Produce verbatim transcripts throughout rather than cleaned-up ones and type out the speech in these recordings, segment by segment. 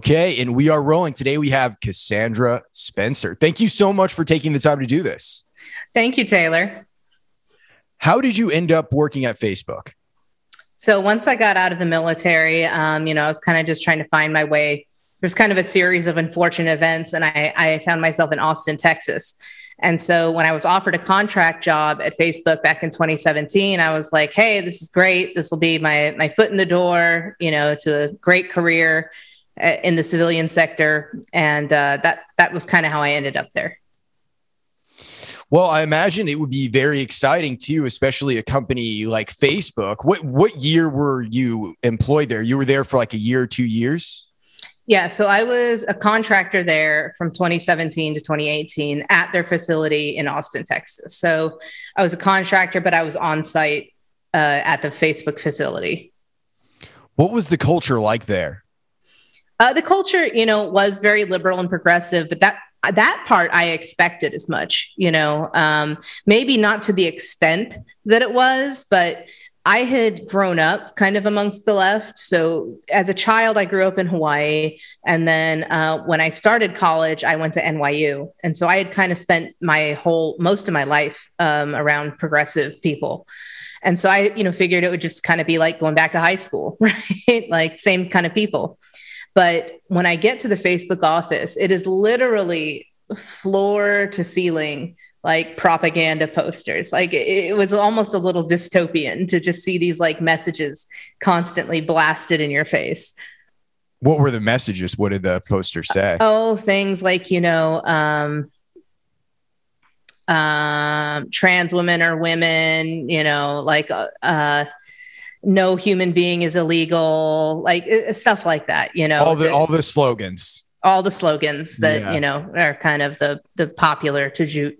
Okay, and we are rolling. Today we have Cassandra Spencer. Thank you so much for taking the time to do this. Thank you, Taylor. How did you end up working at Facebook? So once I got out of the military, um, you know, I was kind of just trying to find my way. There's kind of a series of unfortunate events, and I, I found myself in Austin, Texas. And so when I was offered a contract job at Facebook back in twenty seventeen, I was like, hey, this is great. This will be my my foot in the door, you know, to a great career in the civilian sector. And uh, that that was kind of how I ended up there. Well, I imagine it would be very exciting to you, especially a company like Facebook. What what year were you employed there? You were there for like a year or two years? Yeah, so I was a contractor there from twenty seventeen to twenty eighteen at their facility in Austin, Texas. So I was a contractor, but I was on site uh, at the Facebook facility. What was the culture like there? Uh, the culture, you know, was very liberal and progressive, but that that part I expected as much, you know, um, maybe not to the extent that it was, but I had grown up kind of amongst the left. So as a child, I grew up in Hawaii. And then uh, when I started college, I went to N Y U. And so I had kind of spent my whole, most of my life um, around progressive people. And so I, you know, figured it would just kind of be like going back to high school, right? Like same kind of people. But when I get to the Facebook office, it is literally floor to ceiling like propaganda posters. Like it was almost a little dystopian to just see these like messages constantly blasted in your face. What were the messages? What did the poster say? Oh, things like, you know, um, um, trans women are women, you know, like, uh, no human being is illegal, like stuff like that, you know, all the, the all the slogans, all the slogans that, yeah. you know, are kind of the, the popular to ju-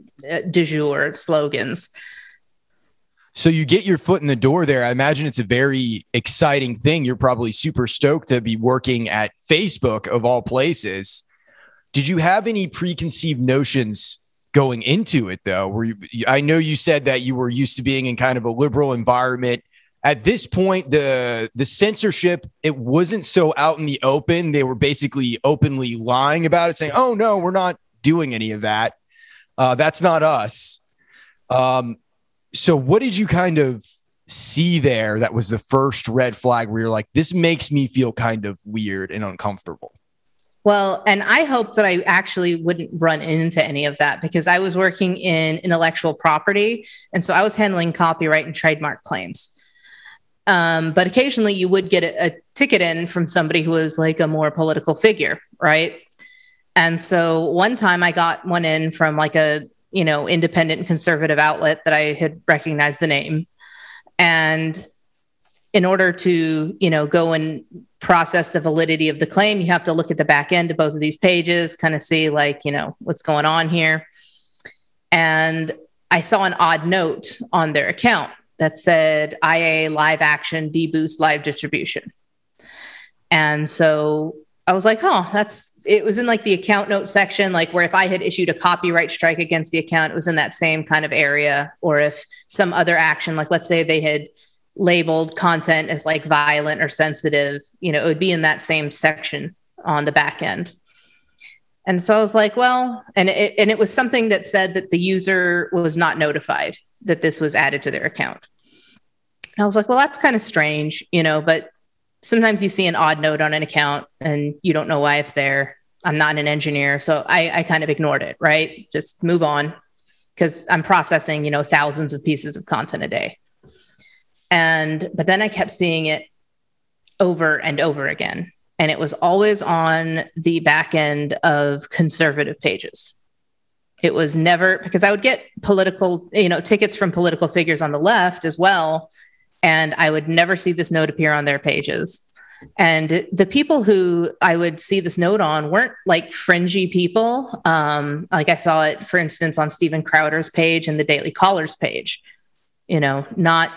du jour slogans. So you get your foot in the door there. I imagine it's a very exciting thing. You're probably super stoked to be working at Facebook of all places. Did you have any preconceived notions going into it though? Were you, I know you said that you were used to being in kind of a liberal environment. At this point, the the censorship, it wasn't so out in the open. They were basically openly lying about it, saying, oh no, we're not doing any of that. Uh, that's not us. Um, so what did you kind of see there that was the first red flag where you're like, this makes me feel kind of weird and uncomfortable? Well, and I hope that I actually wouldn't run into any of that because I was working in intellectual property. And so I was handling copyright and trademark claims. Um, but occasionally you would get a, a ticket in from somebody who was like a more political figure, right? And so one time I got one in from like a, you know, independent conservative outlet that I had recognized the name. And in order to, you know, go and process the validity of the claim, you have to look at the back end of both of these pages, kind of see like, you know, what's going on here. And I saw an odd note on their account that said I A live action, deboost live distribution. And so I was like, oh, that's, it was in like the account note section, like where if I had issued a copyright strike against the account, it was in that same kind of area. Or if some other action, like let's say they had labeled content as like violent or sensitive, you know, it would be in that same section on the back end. And so I was like, well, and it, and it was something that said that the user was not notified that this was added to their account. And I was like, well, that's kind of strange, you know, but sometimes you see an odd note on an account and you don't know why it's there. I'm not an engineer, so I, I kind of ignored it, right? Just move on because I'm processing, you know, thousands of pieces of content a day. And, but then I kept seeing it over and over again. And it was always on the back end of conservative pages. It was never, because I would get political, you know, tickets from political figures on the left as well. And I would never see this note appear on their pages. And the people who I would see this note on weren't like fringy people. Um, like I saw it, for instance, on Steven Crowder's page and the Daily Caller's page, you know, not,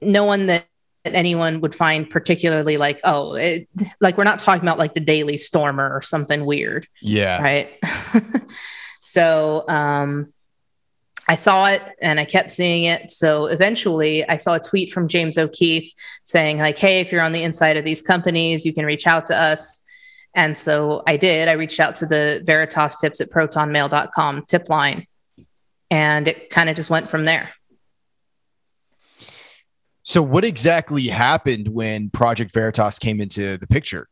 no one that anyone would find particularly like, oh, it, like we're not talking about like the Daily Stormer or something weird. Yeah. Right. So um, I saw it and I kept seeing it. So eventually I saw a tweet from James O'Keefe saying like, hey, if you're on the inside of these companies, you can reach out to us. And so I did. I reached out to the Veritas tips at proton mail dot com tip line, and it kind of just went from there. So what exactly happened when Project Veritas came into the picture?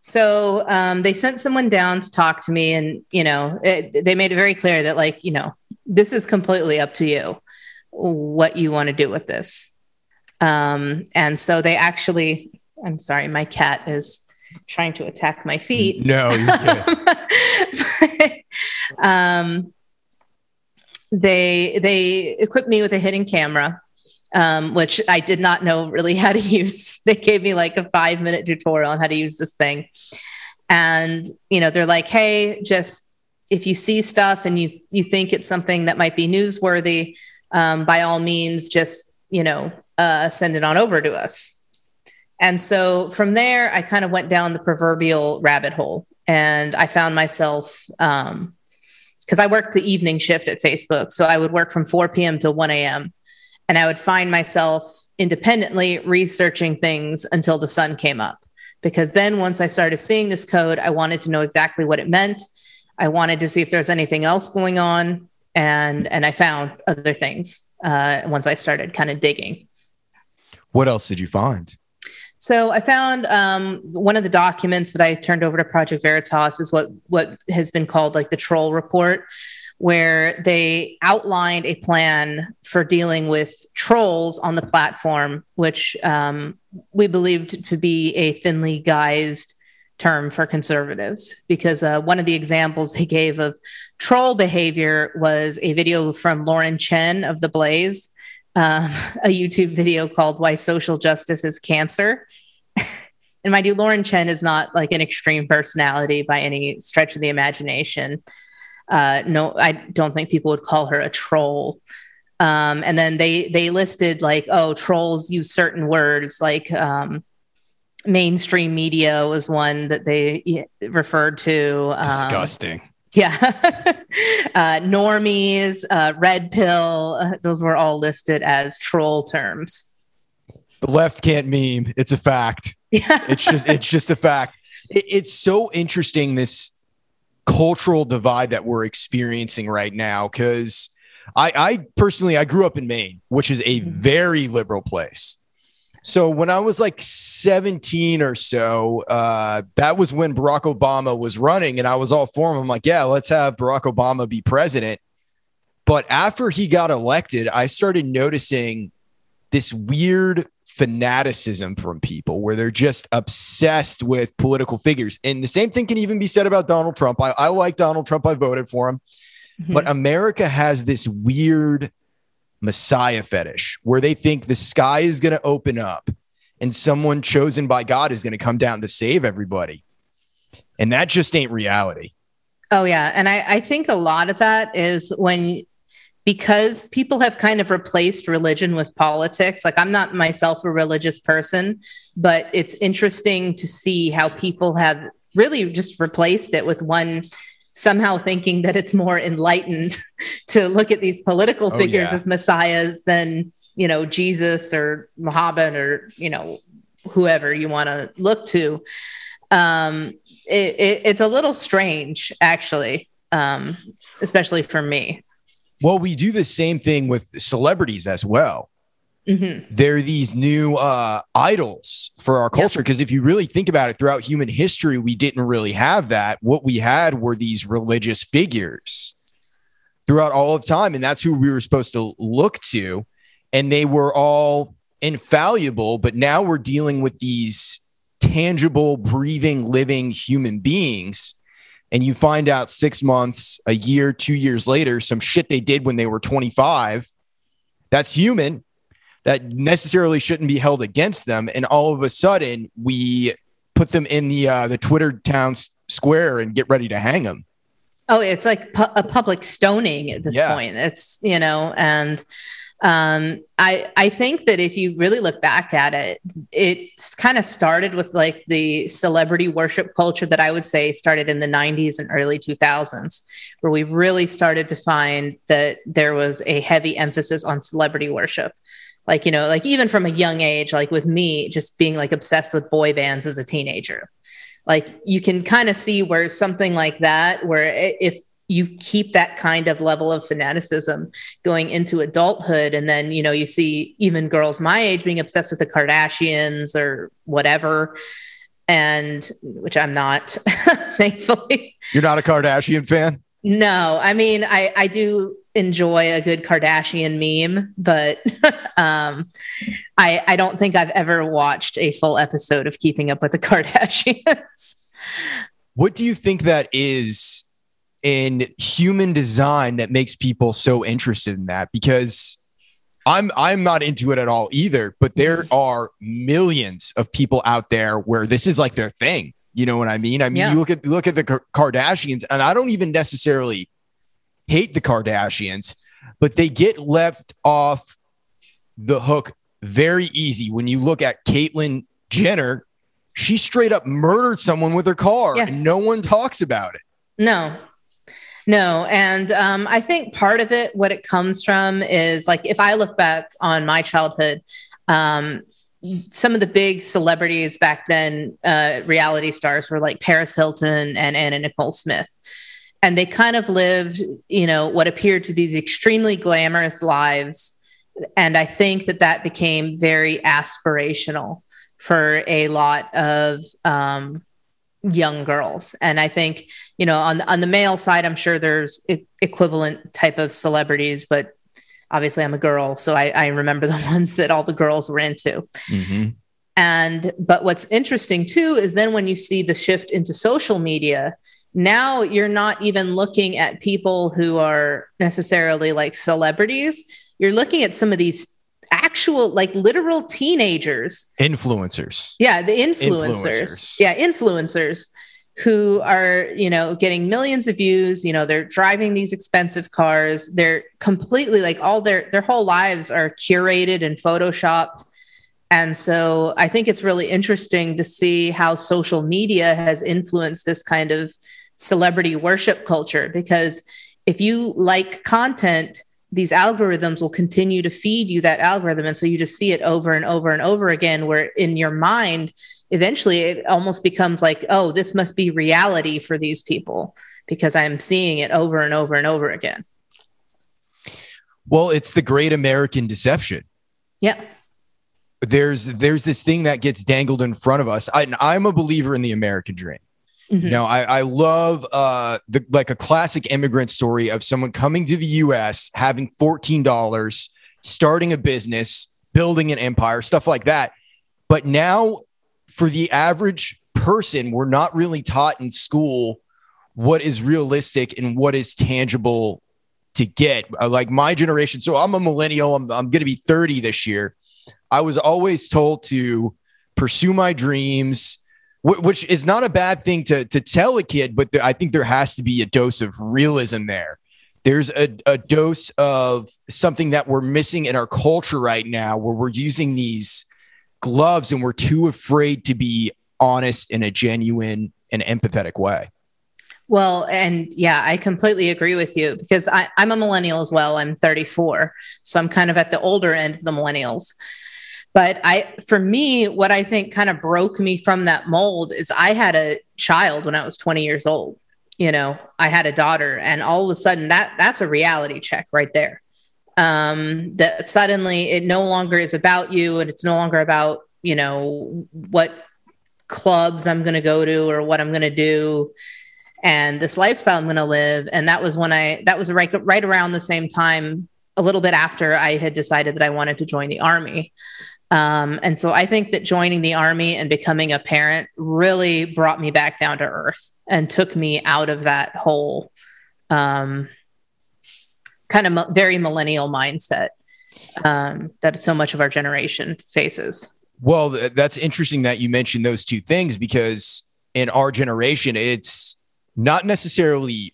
So um, they sent someone down to talk to me, and, you know, it, they made it very clear that, like, you know, this is completely up to you, what you want to do with this. Um, and so they actually, I'm sorry, my cat is trying to attack my feet. No, you're kidding. But, um, they, they equipped me with a hidden camera, um, which I did not know really how to use. They gave me like a five minute tutorial on how to use this thing. And, you know, they're like, hey, just if you see stuff and you, you think it's something that might be newsworthy, um, by all means, just, you know, uh, send it on over to us. And so from there, I kind of went down the proverbial rabbit hole, and I found myself, um, cause I worked the evening shift at Facebook. So I would work from four p.m. till one a.m. and I would find myself independently researching things until the sun came up, because then once I started seeing this code, I wanted to know exactly what it meant. I wanted to see if there's anything else going on. And, and I found other things, uh, once I started kind of digging. What else did you find? So I found um, one of the documents that I turned over to Project Veritas is what, what has been called like the troll report, where they outlined a plan for dealing with trolls on the platform, which um, we believed to be a thinly guised term for conservatives, because uh, one of the examples they gave of troll behavior was a video from Lauren Chen of The Blaze, Um, a YouTube video called Why Social Justice is Cancer. And mind you, Lauren Chen is not like an extreme personality by any stretch of the imagination. Uh, no, I don't think people would call her a troll. Um, and then they, they listed like, oh, trolls use certain words, like um, mainstream media was one that they referred to. Um, Disgusting. Yeah. uh, normies, uh, red pill. Uh, those were all listed as troll terms. The left can't meme. It's a fact. Yeah. it's just, it's just a fact. It, it's so interesting, this cultural divide that we're experiencing right now. Cause I, I personally, I grew up in Maine, which is a very liberal place. So when I was like seventeen or so, uh, that was when Barack Obama was running, and I was all for him. I'm like, yeah, let's have Barack Obama be president. But after he got elected, I started noticing this weird fanaticism from people where they're just obsessed with political figures. And the same thing can even be said about Donald Trump. I, I like Donald Trump. I voted for him. Mm-hmm. But America has this weird Messiah fetish where they think the sky is going to open up and someone chosen by God is going to come down to save everybody. And that just ain't reality. Oh yeah. And I, I think a lot of that is when, because people have kind of replaced religion with politics. Like, I'm not myself a religious person, but it's interesting to see how people have really just replaced it with one, somehow thinking that it's more enlightened to look at these political figures oh, yeah. as messiahs than, you know, Jesus or Muhammad or, you know, whoever you want to look to. Um, it, it, it's a little strange, actually, um, especially for me. Well, we do the same thing with celebrities as well. Mm-hmm. They're these new uh, idols for our culture, because yep. if you really think about it, throughout human history, we didn't really have that. What we had were these religious figures throughout all of time, and that's who we were supposed to look to, and they were all infallible. But now we're dealing with these tangible, breathing, living human beings, and you find out six months, a year, two years later, some shit they did when they were twenty-five, that's human. That necessarily shouldn't be held against them. And all of a sudden, we put them in the uh, the Twitter town s- square and get ready to hang them. Oh, it's like pu- a public stoning at this yeah. point. It's, you know, and um, I I think that if you really look back at it, it kind of started with like the celebrity worship culture that I would say started in the nineties and early two thousands, where we really started to find that there was a heavy emphasis on celebrity worship. Like, you know, like even from a young age, like with me just being like obsessed with boy bands as a teenager, Like, you can kind of see where something like that, where if you keep that kind of level of fanaticism going into adulthood, and then, you know, you see even girls my age being obsessed with the Kardashians or whatever, and which I'm not, thankfully. You're not a Kardashian fan? No, I mean, I, I do enjoy a good Kardashian meme, but um, I, I don't think I've ever watched a full episode of Keeping Up with the Kardashians. What do you think that is in human design that makes people so interested in that? Because I'm I'm not into it at all either, but there are millions of people out there where this is like their thing. You know what I mean? I mean, yeah. you look at look at the Kardashians, and I don't even necessarily hate the Kardashians, but they get left off the hook very easy. When you look at Caitlyn Jenner, she straight up murdered someone with her car, yeah. and no one talks about it. No. No. And um, I think part of it, what it comes from is, like, if I look back on my childhood, um, some of the big celebrities back then, uh, reality stars, were like Paris Hilton and Anna Nicole Smith. And they kind of lived, you know, what appeared to be these extremely glamorous lives. And I think that that became very aspirational for a lot of um, young girls. And I think, you know, on, on the male side, I'm sure there's e- equivalent type of celebrities, but obviously I'm a girl, so I, I remember the ones that all the girls were into. Mm-hmm. And, but what's interesting too, is then when you see the shift into social media, now you're not even looking at people who are necessarily like celebrities. You're looking at some of these actual, like, literal teenagers. Influencers. Yeah, the influencers. influencers. Yeah, influencers who are, you know, getting millions of views. You know, they're driving these expensive cars. They're completely, like, all their, their whole lives are curated and photoshopped. And so I think it's really interesting to see how social media has influenced this kind of celebrity worship culture, because if you like content, these algorithms will continue to feed you that algorithm. And so you just see it over and over and over again, where in your mind, eventually it almost becomes like, oh, this must be reality for these people because I'm seeing it over and over and over again. Well, it's the great American deception. Yeah. There's there's this thing that gets dangled in front of us. I, and I'm a believer in the American dream. Mm-hmm. You know, I, I love uh, the, like, a classic immigrant story of someone coming to the U S, having fourteen dollars, starting a business, building an empire, stuff like that. But now, for the average person, we're not really taught in school what is realistic and what is tangible to get. Like, my generation, so I'm a millennial. I'm, I'm going to be thirty this year. I was always told to pursue my dreams, which is not a bad thing to, to tell a kid, but I think there has to be a dose of realism there. There's a, a dose of something that we're missing in our culture right now, where we're using these gloves and we're too afraid to be honest in a genuine and empathetic way. Well, and yeah, I completely agree with you, because I, I'm a millennial as well. I'm thirty-four, so I'm kind of at the older end of the millennials. But I, for me, what I think kind of broke me from that mold is I had a child when I was twenty years old. You know, I had a daughter, and all of a sudden that that's a reality check right there. Um, that suddenly it no longer is about you, and it's no longer about, you know, what clubs I'm going to go to or what I'm going to do and this lifestyle I'm going to live. And that was when I, that was right, right around the same time, a little bit after I had decided that I wanted to join the Army. Um, and so I think that joining the Army and becoming a parent really brought me back down to earth and took me out of that whole um, kind of mo- very millennial mindset um, that so much of our generation faces. Well, th- that's interesting that you mentioned those two things, because in our generation, it's not necessarily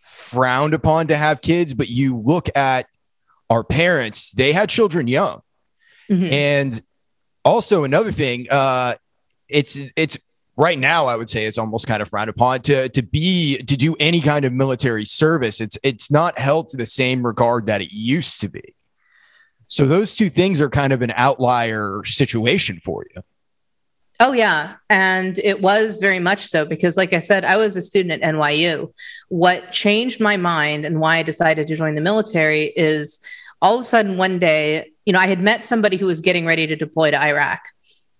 frowned upon to have kids, but you look at our parents, they had children young. Mm-hmm. And also another thing, uh, it's, it's right now, I would say it's almost kind of frowned upon to, to be, to do any kind of military service. It's, it's not held to the same regard that it used to be. So those two things are kind of an outlier situation for you. Oh, yeah. And it was very much so because, like I said, I was a student at N Y U. What changed my mind and why I decided to join the military is all of a sudden one day, you know, I had met somebody who was getting ready to deploy to Iraq.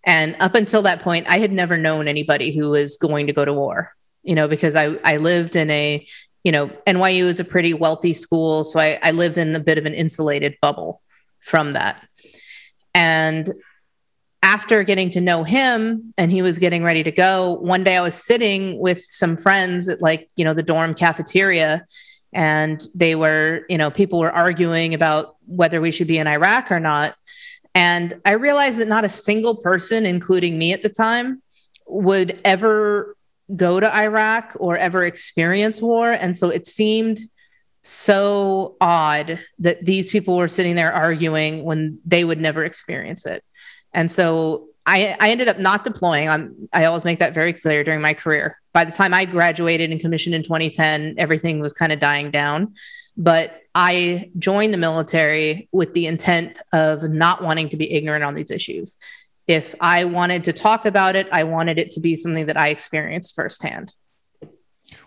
And up until that point, I had never known anybody who was going to go to war, you know, because I, I lived in a, you know, N Y U is a pretty wealthy school. So I, I lived in a bit of an insulated bubble from that. And after getting to know him and he was getting ready to go, one day I was sitting with some friends at like, you know, the dorm cafeteria, and they were, you know, people were arguing about whether we should be in Iraq or not. And I realized that not a single person, including me at the time, would ever go to Iraq or ever experience war. And so it seemed so odd that these people were sitting there arguing when they would never experience it. And so I, I ended up not deploying. I'm, I always make that very clear during my career. By the time I graduated and commissioned in twenty ten, everything was kind of dying down. But I joined the military with the intent of not wanting to be ignorant on these issues. If I wanted to talk about it, I wanted it to be something that I experienced firsthand.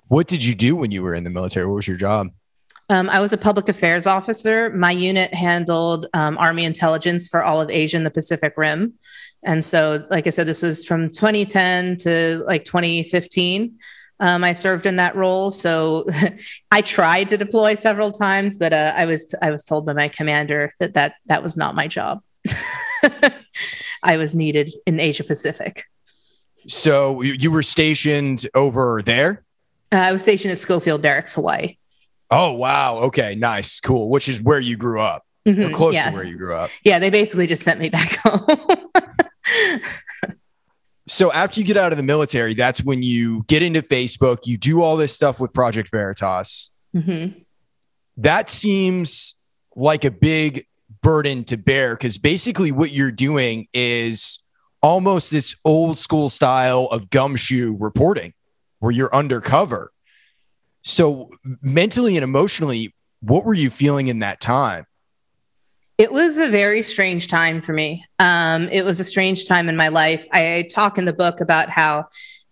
What did you do when you were in the military? What was your job? Um, I was a public affairs officer. My unit handled um, Army intelligence for all of Asia and the Pacific Rim. And so, like I said, this was from twenty ten to like twenty fifteen. Um, I served in that role. So I tried to deploy several times, but uh, I was I was told by my commander that that, that was not my job. I was needed in Asia Pacific. So you were stationed over there? Uh, I was stationed at Schofield Barracks, Hawaii. Oh, wow. Okay. Nice. Cool. Which is where you grew up. Mm-hmm. Or close yeah. to where you grew up. Yeah. They basically just sent me back home. So after you get out of the military, that's when you get into Facebook, you do all this stuff with Project Veritas. Mm-hmm. That seems like a big burden to bear because basically what you're doing is almost this old school style of gumshoe reporting where you're undercover. So mentally and emotionally, what were you feeling in that time? It was a very strange time for me. Um, it was a strange time in my life. I talk in the book about how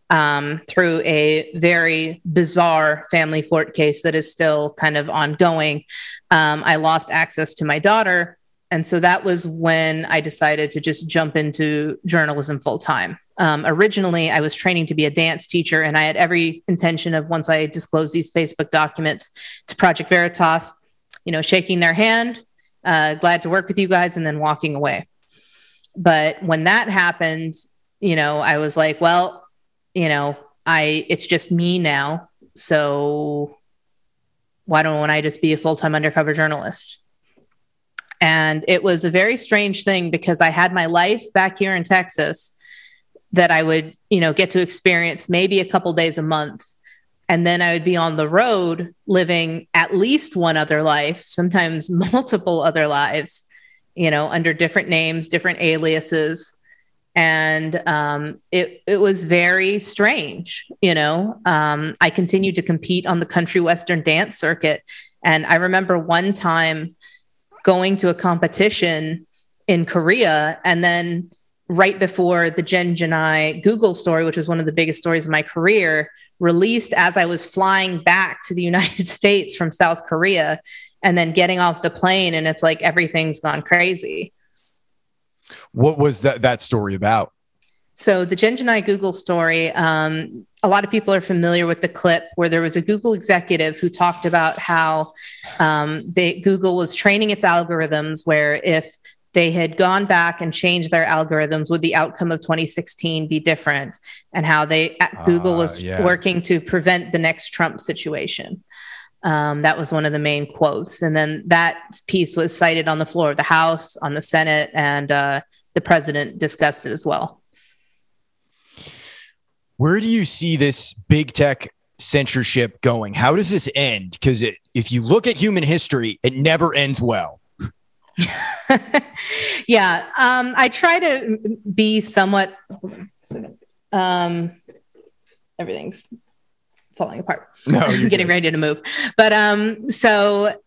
um, through a very bizarre family court case that is still kind of ongoing, um, I lost access to my daughter. And so that was when I decided to just jump into journalism full time. Um, originally, I was training to be a dance teacher, and I had every intention of once I disclosed these Facebook documents to Project Veritas, you know, shaking their hand, uh, glad to work with you guys, and then walking away. But when that happened, you know, I was like, well, you know, I it's just me now. So why don't I just be a full-time undercover journalist? And it was a very strange thing because I had my life back here in Texas that I would, you know, get to experience maybe a couple days a month. And then I would be on the road living at least one other life, sometimes multiple other lives, you know, under different names, different aliases. And um, it, it was very strange, you know. Um, I continued to compete on the country western dance circuit. And I remember one time going to a competition in Korea, and then right before the Jen Gennai Google story, which was one of the biggest stories of my career, released as I was flying back to the United States from South Korea and then getting off the plane. And it's like, everything's gone crazy. What was that, that story about? So the Jen Gennai Google story, um, a lot of people are familiar with the clip where there was a Google executive who talked about how um, they, Google was training its algorithms where if they had gone back and changed their algorithms, would the outcome of twenty sixteen be different? And how they at Google uh, was yeah. working to prevent the next Trump situation. Um, that was one of the main quotes. And then that piece was cited on the floor of the House, on the Senate, and uh, the president discussed it as well. Where do you see this big tech censorship going? How does this end? Because if you look at human history, it never ends well. yeah. Um, I try to be somewhat, hold on a second. Um, everything's falling apart. No, I'm getting ready to move. But um, so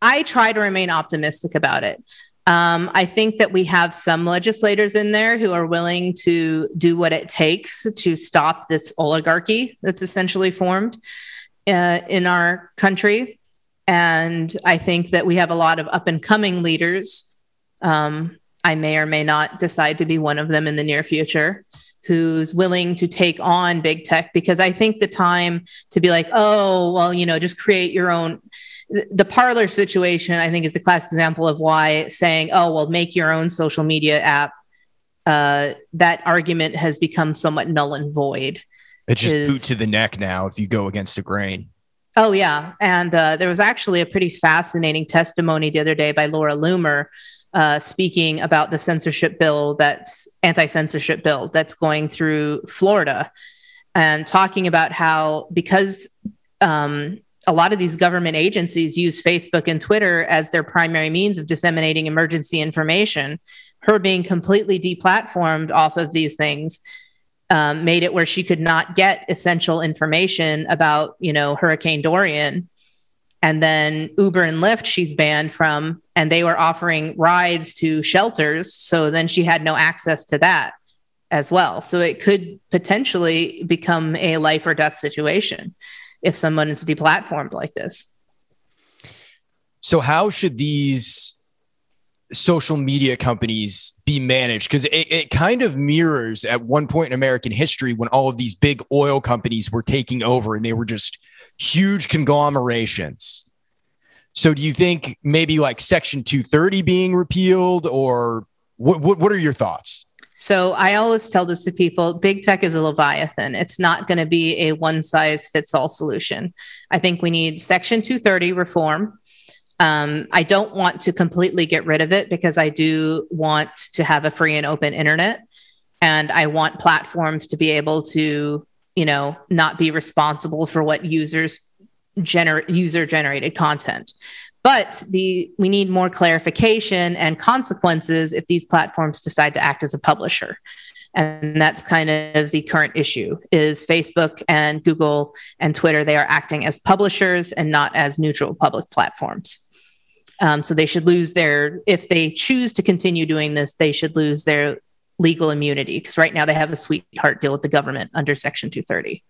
I try to remain optimistic about it. Um, I think that we have some legislators in there who are willing to do what it takes to stop this oligarchy that's essentially formed uh, in our country. And I think that we have a lot of up and coming leaders. Um, I may or may not decide to be one of them in the near future, who's willing to take on big tech, because I think the time to be like, oh, well, you know, just create your own. The Parler situation, I think, is the classic example of why saying, oh, well, make your own social media app. Uh, that argument has become somewhat null and void. It's just boot to the neck now if you go against the grain. Oh, yeah. And uh, there was actually a pretty fascinating testimony the other day by Laura Loomer, Uh, speaking about the censorship bill that's anti-censorship bill that's going through Florida, and talking about how, because um, a lot of these government agencies use Facebook and Twitter as their primary means of disseminating emergency information, her being completely deplatformed off of these things um, made it where she could not get essential information about, you know, Hurricane Dorian. And then Uber and Lyft, she's banned from, and they were offering rides to shelters. So then she had no access to that as well. So it could potentially become a life or death situation if someone is deplatformed like this. So how should these social media companies be managed? Because it, it kind of mirrors at one point in American history when all of these big oil companies were taking over and they were just huge conglomerations. So do you think maybe like Section two thirty being repealed, or what, what, what are your thoughts? So I always tell this to people, big tech is a Leviathan. It's not going to be a one size fits all solution. I think we need Section two thirty reform. Um, I don't want to completely get rid of it, because I do want to have a free and open internet. And I want platforms to be able to, you know, not be responsible for what users generate, user generated content. But the, we need more clarification and consequences if these platforms decide to act as a publisher. And that's kind of the current issue, is Facebook and Google and Twitter, they are acting as publishers and not as neutral public platforms. Um, so they should lose their, if they choose to continue doing this, they should lose their legal immunity, because right now they have a sweetheart deal with the government under Section two thirty.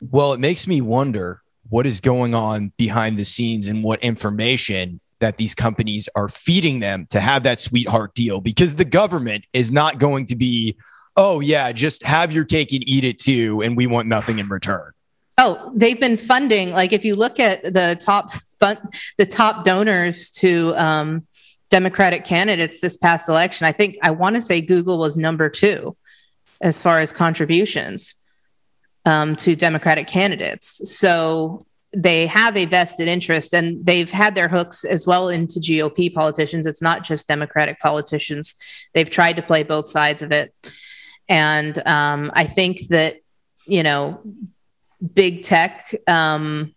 Well, it makes me wonder what is going on behind the scenes and what information that these companies are feeding them to have that sweetheart deal, because the government is not going to be, oh yeah, just have your cake and eat it too, and we want nothing in return. Oh, they've been funding, like if you look at the top fund, the top donors to um, Democratic candidates this past election, I think, I want to say Google was number two as far as contributions um, to Democratic candidates. So they have a vested interest, and they've had their hooks as well into G O P politicians. It's not just Democratic politicians. They've tried to play both sides of it. And um, I think that, you know, big tech, um,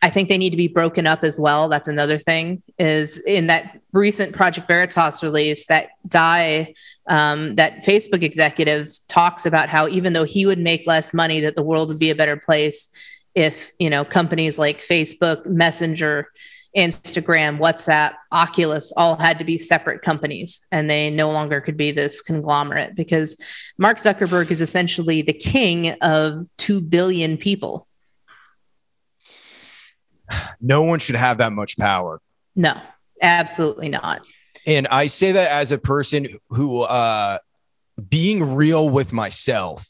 I think they need to be broken up as well. That's another thing, is in that recent Project Veritas release, that guy, um, that Facebook executive talks about how even though he would make less money, that the world would be a better place if, you know, companies like Facebook, Messenger, Instagram, WhatsApp, Oculus all had to be separate companies, and they no longer could be this conglomerate, because Mark Zuckerberg is essentially the king of two billion people. No one should have that much power. No, absolutely not. And I say that as a person who, uh, being real with myself,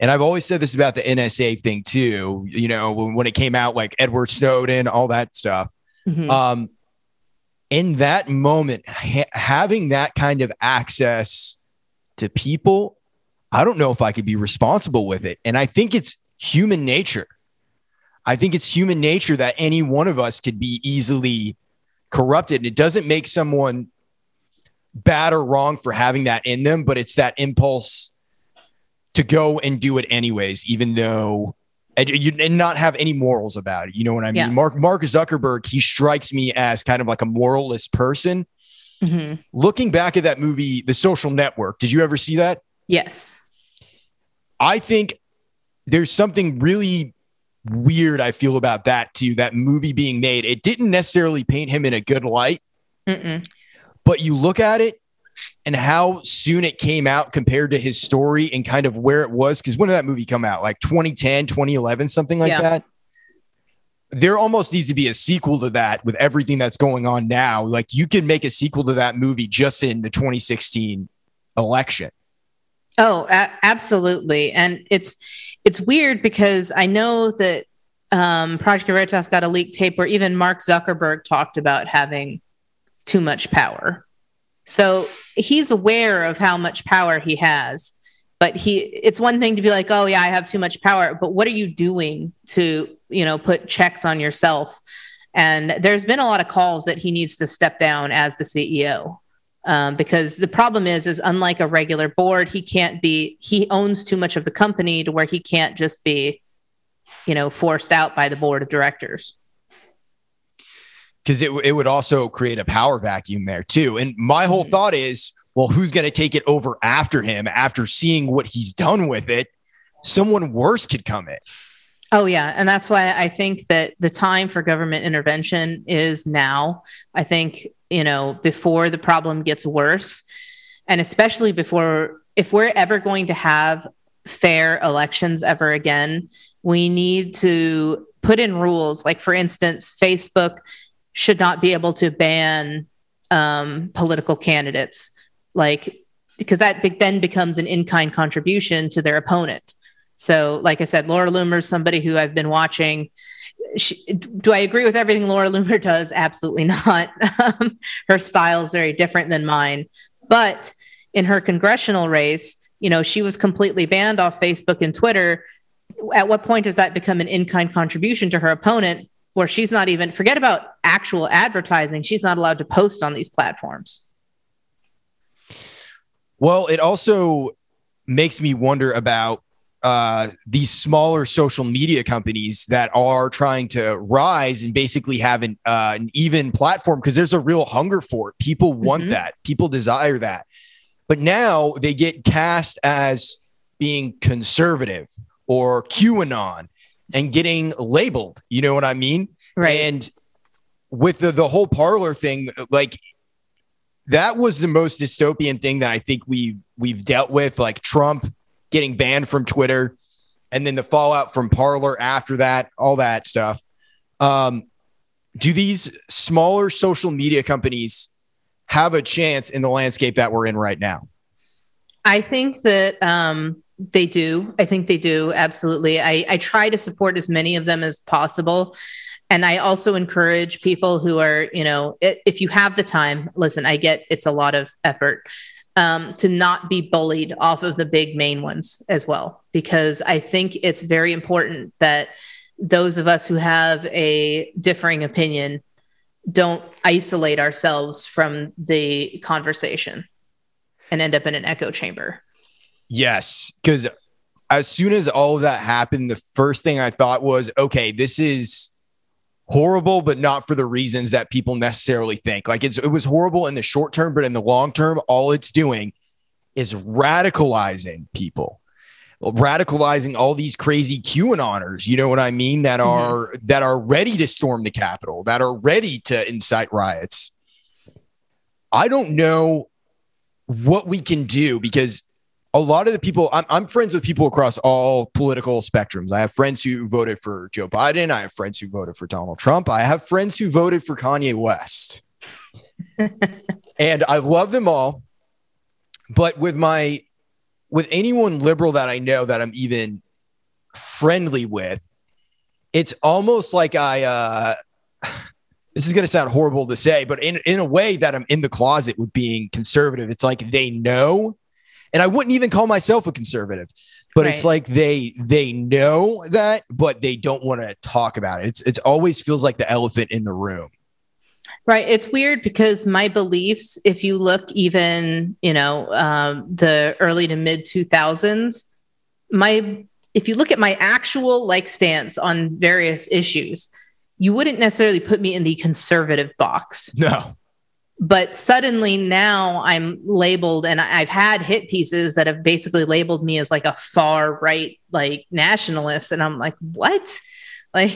and I've always said this about the N S A thing too, you know, when it came out, like Edward Snowden, all that stuff. Mm-hmm. Um, in that moment, ha- having that kind of access to people, I don't know if I could be responsible with it. And I think it's human nature. I think it's human nature that any one of us could be easily corrupted. And it doesn't make someone bad or wrong for having that in them, but it's that impulse to go and do it anyways, even though and, you, and not have any morals about it. You know what I mean? Yeah. Mark, Mark Zuckerberg, he strikes me as kind of like a moralless person. Mm-hmm. Looking back at that movie, The Social Network, did you ever see that? Yes. I think there's something really weird I feel about that too, that movie being made. It didn't necessarily paint him in a good light, Mm-mm. But you look at it and how soon it came out compared to his story and kind of where it was. Because when did that movie come out? Like twenty ten, twenty eleven, something like yeah. that. There almost needs to be a sequel to that with everything that's going on now. Like you can make a sequel to that movie just in the twenty sixteen election. Oh, a- absolutely. And it's, it's weird because I know that um, Project Veritas got a leaked tape where even Mark Zuckerberg talked about having too much power. So he's aware of how much power he has, but he, it's one thing to be like, oh yeah, I have too much power, but what are you doing to, you know, put checks on yourself? And there's been a lot of calls that he needs to step down as the C E O. Um, because the problem is, is unlike a regular board, he can't be, he owns too much of the company to where he can't just be, you know, forced out by the board of directors. Because it, it would also create a power vacuum there too. And my whole thought is, well, who's going to take it over after him, after seeing what he's done with it? Someone worse could come in. Oh, yeah. And that's why I think that the time for government intervention is now. I think, you know, before the problem gets worse, and especially before, if we're ever going to have fair elections ever again, we need to put in rules. Like, for instance, Facebook should not be able to ban um, political candidates, like, because that be- then becomes an in-kind contribution to their opponent. So, like I said, Laura Loomer is somebody who I've been watching. She, do I agree with everything Laura Loomer does? Absolutely not. Um, her style is very different than mine. But in her congressional race, you know, she was completely banned off Facebook and Twitter. At what point does that become an in-kind contribution to her opponent where she's not even, forget about actual advertising, she's not allowed to post on these platforms? Well, it also makes me wonder about Uh, these smaller social media companies that are trying to rise and basically have an, uh, an even platform, because there's a real hunger for it. People want mm-hmm. that. People desire that. But now they get cast as being conservative or QAnon and getting labeled. You know what I mean? Right. And with the, the whole Parler thing, like, that was the most dystopian thing that I think we've, we've dealt with, like Trump getting banned from Twitter, and then the fallout from Parler after that, all that stuff. Um, do these smaller social media companies have a chance in the landscape that we're in right now? I think that um, they do. I think they do. Absolutely. I, I try to support as many of them as possible. And I also encourage people who are, you know, if you have the time, listen, I get it's a lot of effort. Um, to not be bullied off of the big main ones as well, because I think it's very important that those of us who have a differing opinion don't isolate ourselves from the conversation and end up in an echo chamber. Yes, because as soon as all of that happened, the first thing I thought was, okay, this is horrible, but not for the reasons that people necessarily think. Like it's, it was horrible in the short term, but in the long term, all it's doing is radicalizing people, radicalizing all these crazy QAnoners. You know what I mean? That are, mm-hmm. that are ready to storm the Capitol, that are ready to incite riots. I don't know what we can do, because a lot of the people, I'm, I'm friends with people across all political spectrums. I have friends who voted for Joe Biden. I have friends who voted for Donald Trump. I have friends who voted for Kanye West. And I love them all. But with my, with anyone liberal that I know that I'm even friendly with, it's almost like I, uh, this is going to sound horrible to say, but in, in a way that I'm in the closet with being conservative. It's like they know. And I wouldn't even call myself a conservative, but right. It's like they they know that, but they don't want to talk about it. It's it always feels like the elephant in the room. Right. It's weird because my beliefs, if you look even, you know, um, the early to mid two thousands, my if you look at my actual like stance on various issues, you wouldn't necessarily put me in the conservative box. No. But suddenly now I'm labeled, and I've had hit pieces that have basically labeled me as like a far right, like nationalist. And I'm like, what? Like,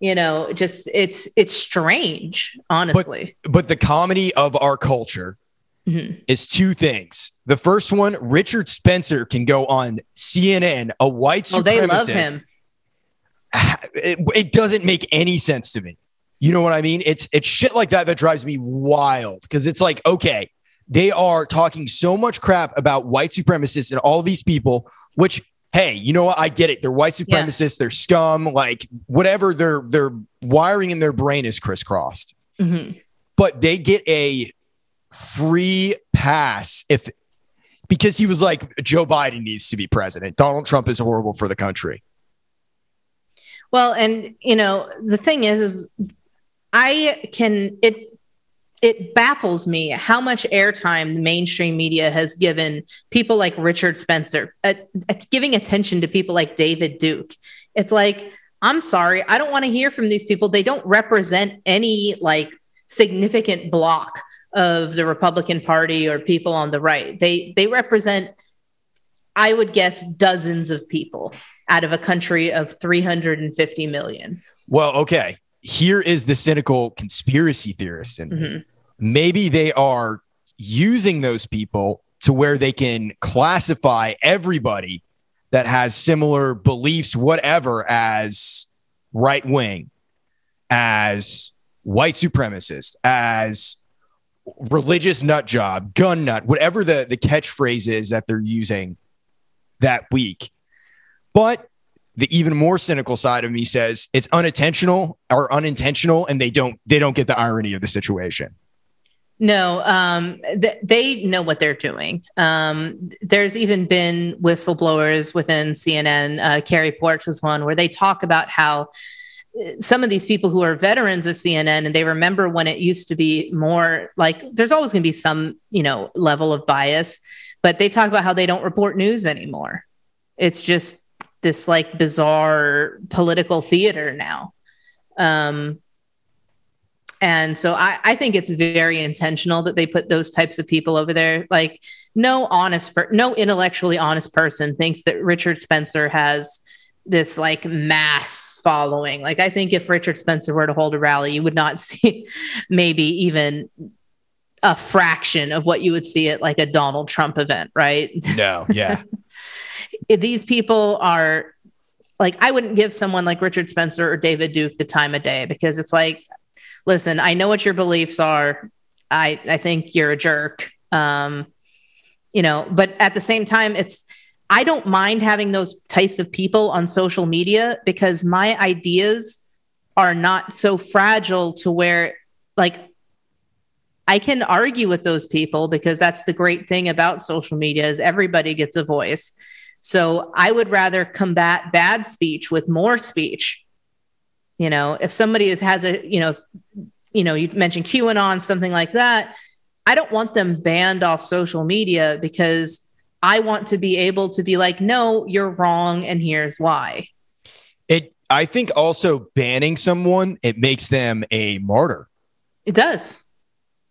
you know, just it's it's strange, honestly. But, but the comedy of our culture mm-hmm. is two things. The first one, Richard Spencer can go on C N N, a white supremacist. Oh, they love him. It, it doesn't make any sense to me. You know what I mean? It's it's shit like that that drives me wild, because it's like, okay, they are talking so much crap about white supremacists and all these people, which, hey, you know what? I get it. They're white supremacists. Yeah. They're scum. Like, whatever their their wiring in their brain is crisscrossed. Mm-hmm. But they get a free pass if because he was like, Joe Biden needs to be president. Donald Trump is horrible for the country. Well, and, you know, the thing is, is I can it it baffles me how much airtime the mainstream media has given people like Richard Spencer, uh, giving attention to people like David Duke. It's like, I'm sorry, I don't want to hear from these people. They don't represent any like significant block of the Republican Party or people on the right. They they represent, I would guess, dozens of people out of a country of three hundred fifty million. Well, okay. Here is the cynical conspiracy theorist in mm-hmm. maybe they are using those people to where they can classify everybody that has similar beliefs, whatever, as right wing, as white supremacist, as religious nut job, gun nut, whatever the, the catchphrase is that they're using that week. But the even more cynical side of me says it's unintentional or unintentional, and they don't they don't get the irony of the situation. No, um, th- they know what they're doing. Um, there's even been whistleblowers within C N N. Uh, Carrie Porch was one where they talk about how some of these people who are veterans of C N N, and they remember when it used to be more like, there's always going to be some, you know, level of bias, but they talk about how they don't report news anymore. It's just this like bizarre political theater now. Um, and so I, I think it's very intentional that they put those types of people over there. Like no honest, per- no intellectually honest person thinks that Richard Spencer has this like mass following. Like I think if Richard Spencer were to hold a rally, you would not see maybe even a fraction of what you would see at like a Donald Trump event. Right. No. Yeah. These people are like, I wouldn't give someone like Richard Spencer or David Duke the time of day, because it's like, listen, I know what your beliefs are. I, I think you're a jerk. Um, you know, but at the same time, it's, I don't mind having those types of people on social media, because my ideas are not so fragile to where like I can argue with those people, because that's the great thing about social media is everybody gets a voice. So I would rather combat bad speech with more speech. You know, if somebody is, has a, you know, you know, you mentioned QAnon, something like that. I don't want them banned off social media, because I want to be able to be like, no, you're wrong, and here's why. It, I think also banning someone, it makes them a martyr. It does.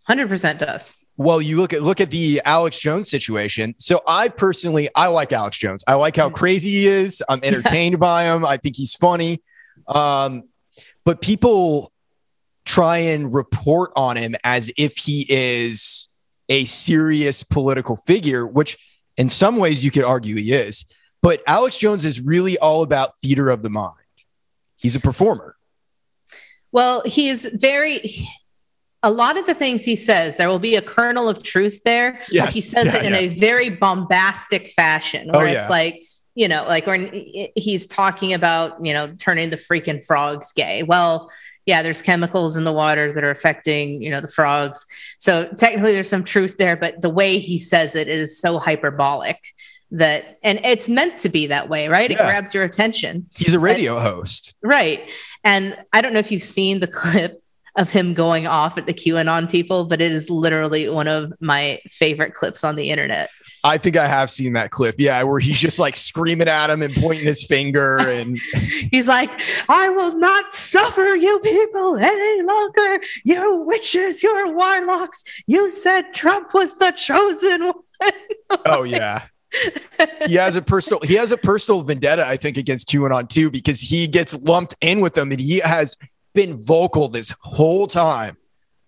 one hundred percent does. Well, you look at look at the Alex Jones situation. So I personally, I like Alex Jones. I like how crazy he is. I'm entertained yeah. by him. I think he's funny. Um, but people try and report on him as if he is a serious political figure, which in some ways you could argue he is. But Alex Jones is really all about theater of the mind. He's a performer. Well, he is very... A lot of the things he says, there will be a kernel of truth there. Yes. Like he says yeah, it in yeah. a very bombastic fashion where oh, it's yeah. like, you know, like when he's talking about, you know, turning the freaking frogs gay. Well, yeah, there's chemicals in the waters that are affecting, you know, the frogs. So technically there's some truth there, but the way he says it is so hyperbolic that, and it's meant to be that way, right? Yeah. It grabs your attention. He's a radio and, host. Right. And I don't know if you've seen the clip of him going off at the QAnon people, but it is literally one of my favorite clips on the internet. I think I have seen that clip. Yeah, where he's just like screaming at him and pointing his finger. And he's like, I will not suffer you people any longer. You witches, you're warlocks. You said Trump was the chosen one. Like, oh, yeah. He has a personal, he has a personal vendetta, I think, against QAnon too, because he gets lumped in with them, and he has been vocal this whole time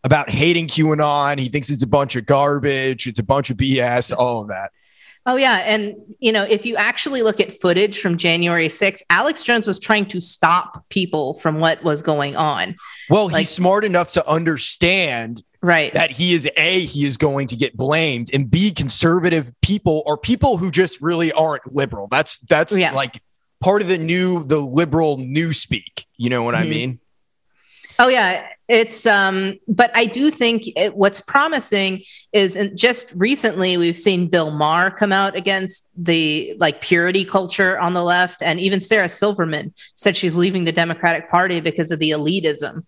about hating QAnon. He thinks it's a bunch of garbage. It's a bunch of B S, all of that. Oh, yeah. And, you know, if you actually look at footage from January sixth, Alex Jones was trying to stop people from what was going on. Well, like, he's smart enough to understand right. that he is A, he is going to get blamed, and B, conservative people are people who just really aren't liberal. That's that's yeah. like part of the new, the liberal newspeak. You know what mm-hmm. I mean? Oh, yeah. It's um, but I do think it, what's promising is, and just recently we've seen Bill Maher come out against the like purity culture on the left, and even Sarah Silverman said she's leaving the Democratic Party because of the elitism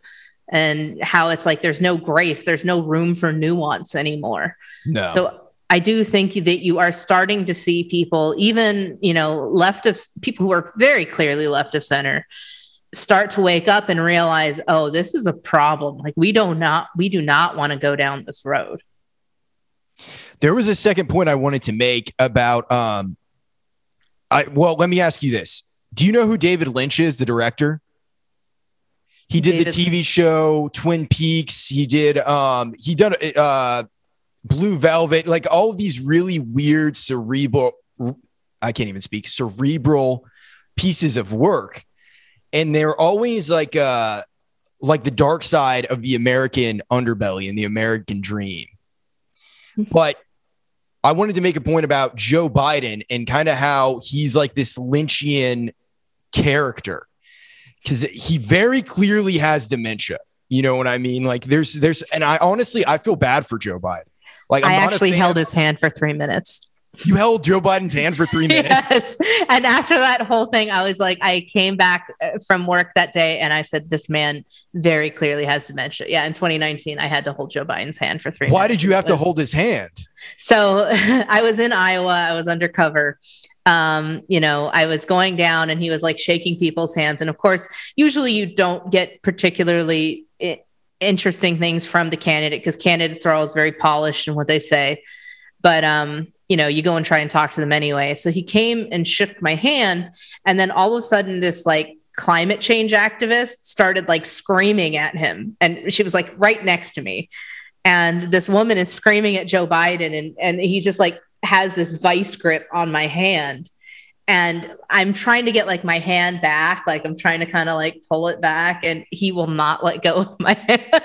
and how it's like there's no grace, there's no room for nuance anymore. No. So I do think that you are starting to see people, even you know, left of people who are very clearly left of center, start to wake up and realize, oh, this is a problem. Like we do not, we do not want to go down this road. There was a second point I wanted to make about, um, I, well, let me ask you this. Do you know who David Lynch is, the director? He did David- the T V show Twin Peaks. He did, um, he done uh, Blue Velvet, like all of these really weird cerebral, I can't even speak, cerebral pieces of work. And they're always like uh, like the dark side of the American underbelly and the American dream. But I wanted to make a point about Joe Biden and kind of how he's like this Lynchian character, because he very clearly has dementia. You know what I mean? Like there's there's and I honestly, I feel bad for Joe Biden. Like I'm I actually held his hand for three minutes. You held Joe Biden's hand for three minutes. Yes. And after that whole thing, I was like, I came back from work that day and I said, this man very clearly has dementia. Yeah. In twenty nineteen, I had to hold Joe Biden's hand for three Why minutes. Why did you have was, to hold his hand? So I was in Iowa. I was undercover. Um, you know, I was going down and he was like shaking people's hands. And of course, usually you don't get particularly interesting things from the candidate because candidates are always very polished in what they say. But, um, you know, you go and try and talk to them anyway. So he came and shook my hand. And then all of a sudden, this like climate change activist started like screaming at him. And she was like right next to me. And this woman is screaming at Joe Biden. And, and he just like has this vice grip on my hand. And I'm trying to get like my hand back. Like I'm trying to kind of like pull it back. And he will not let go of my hand.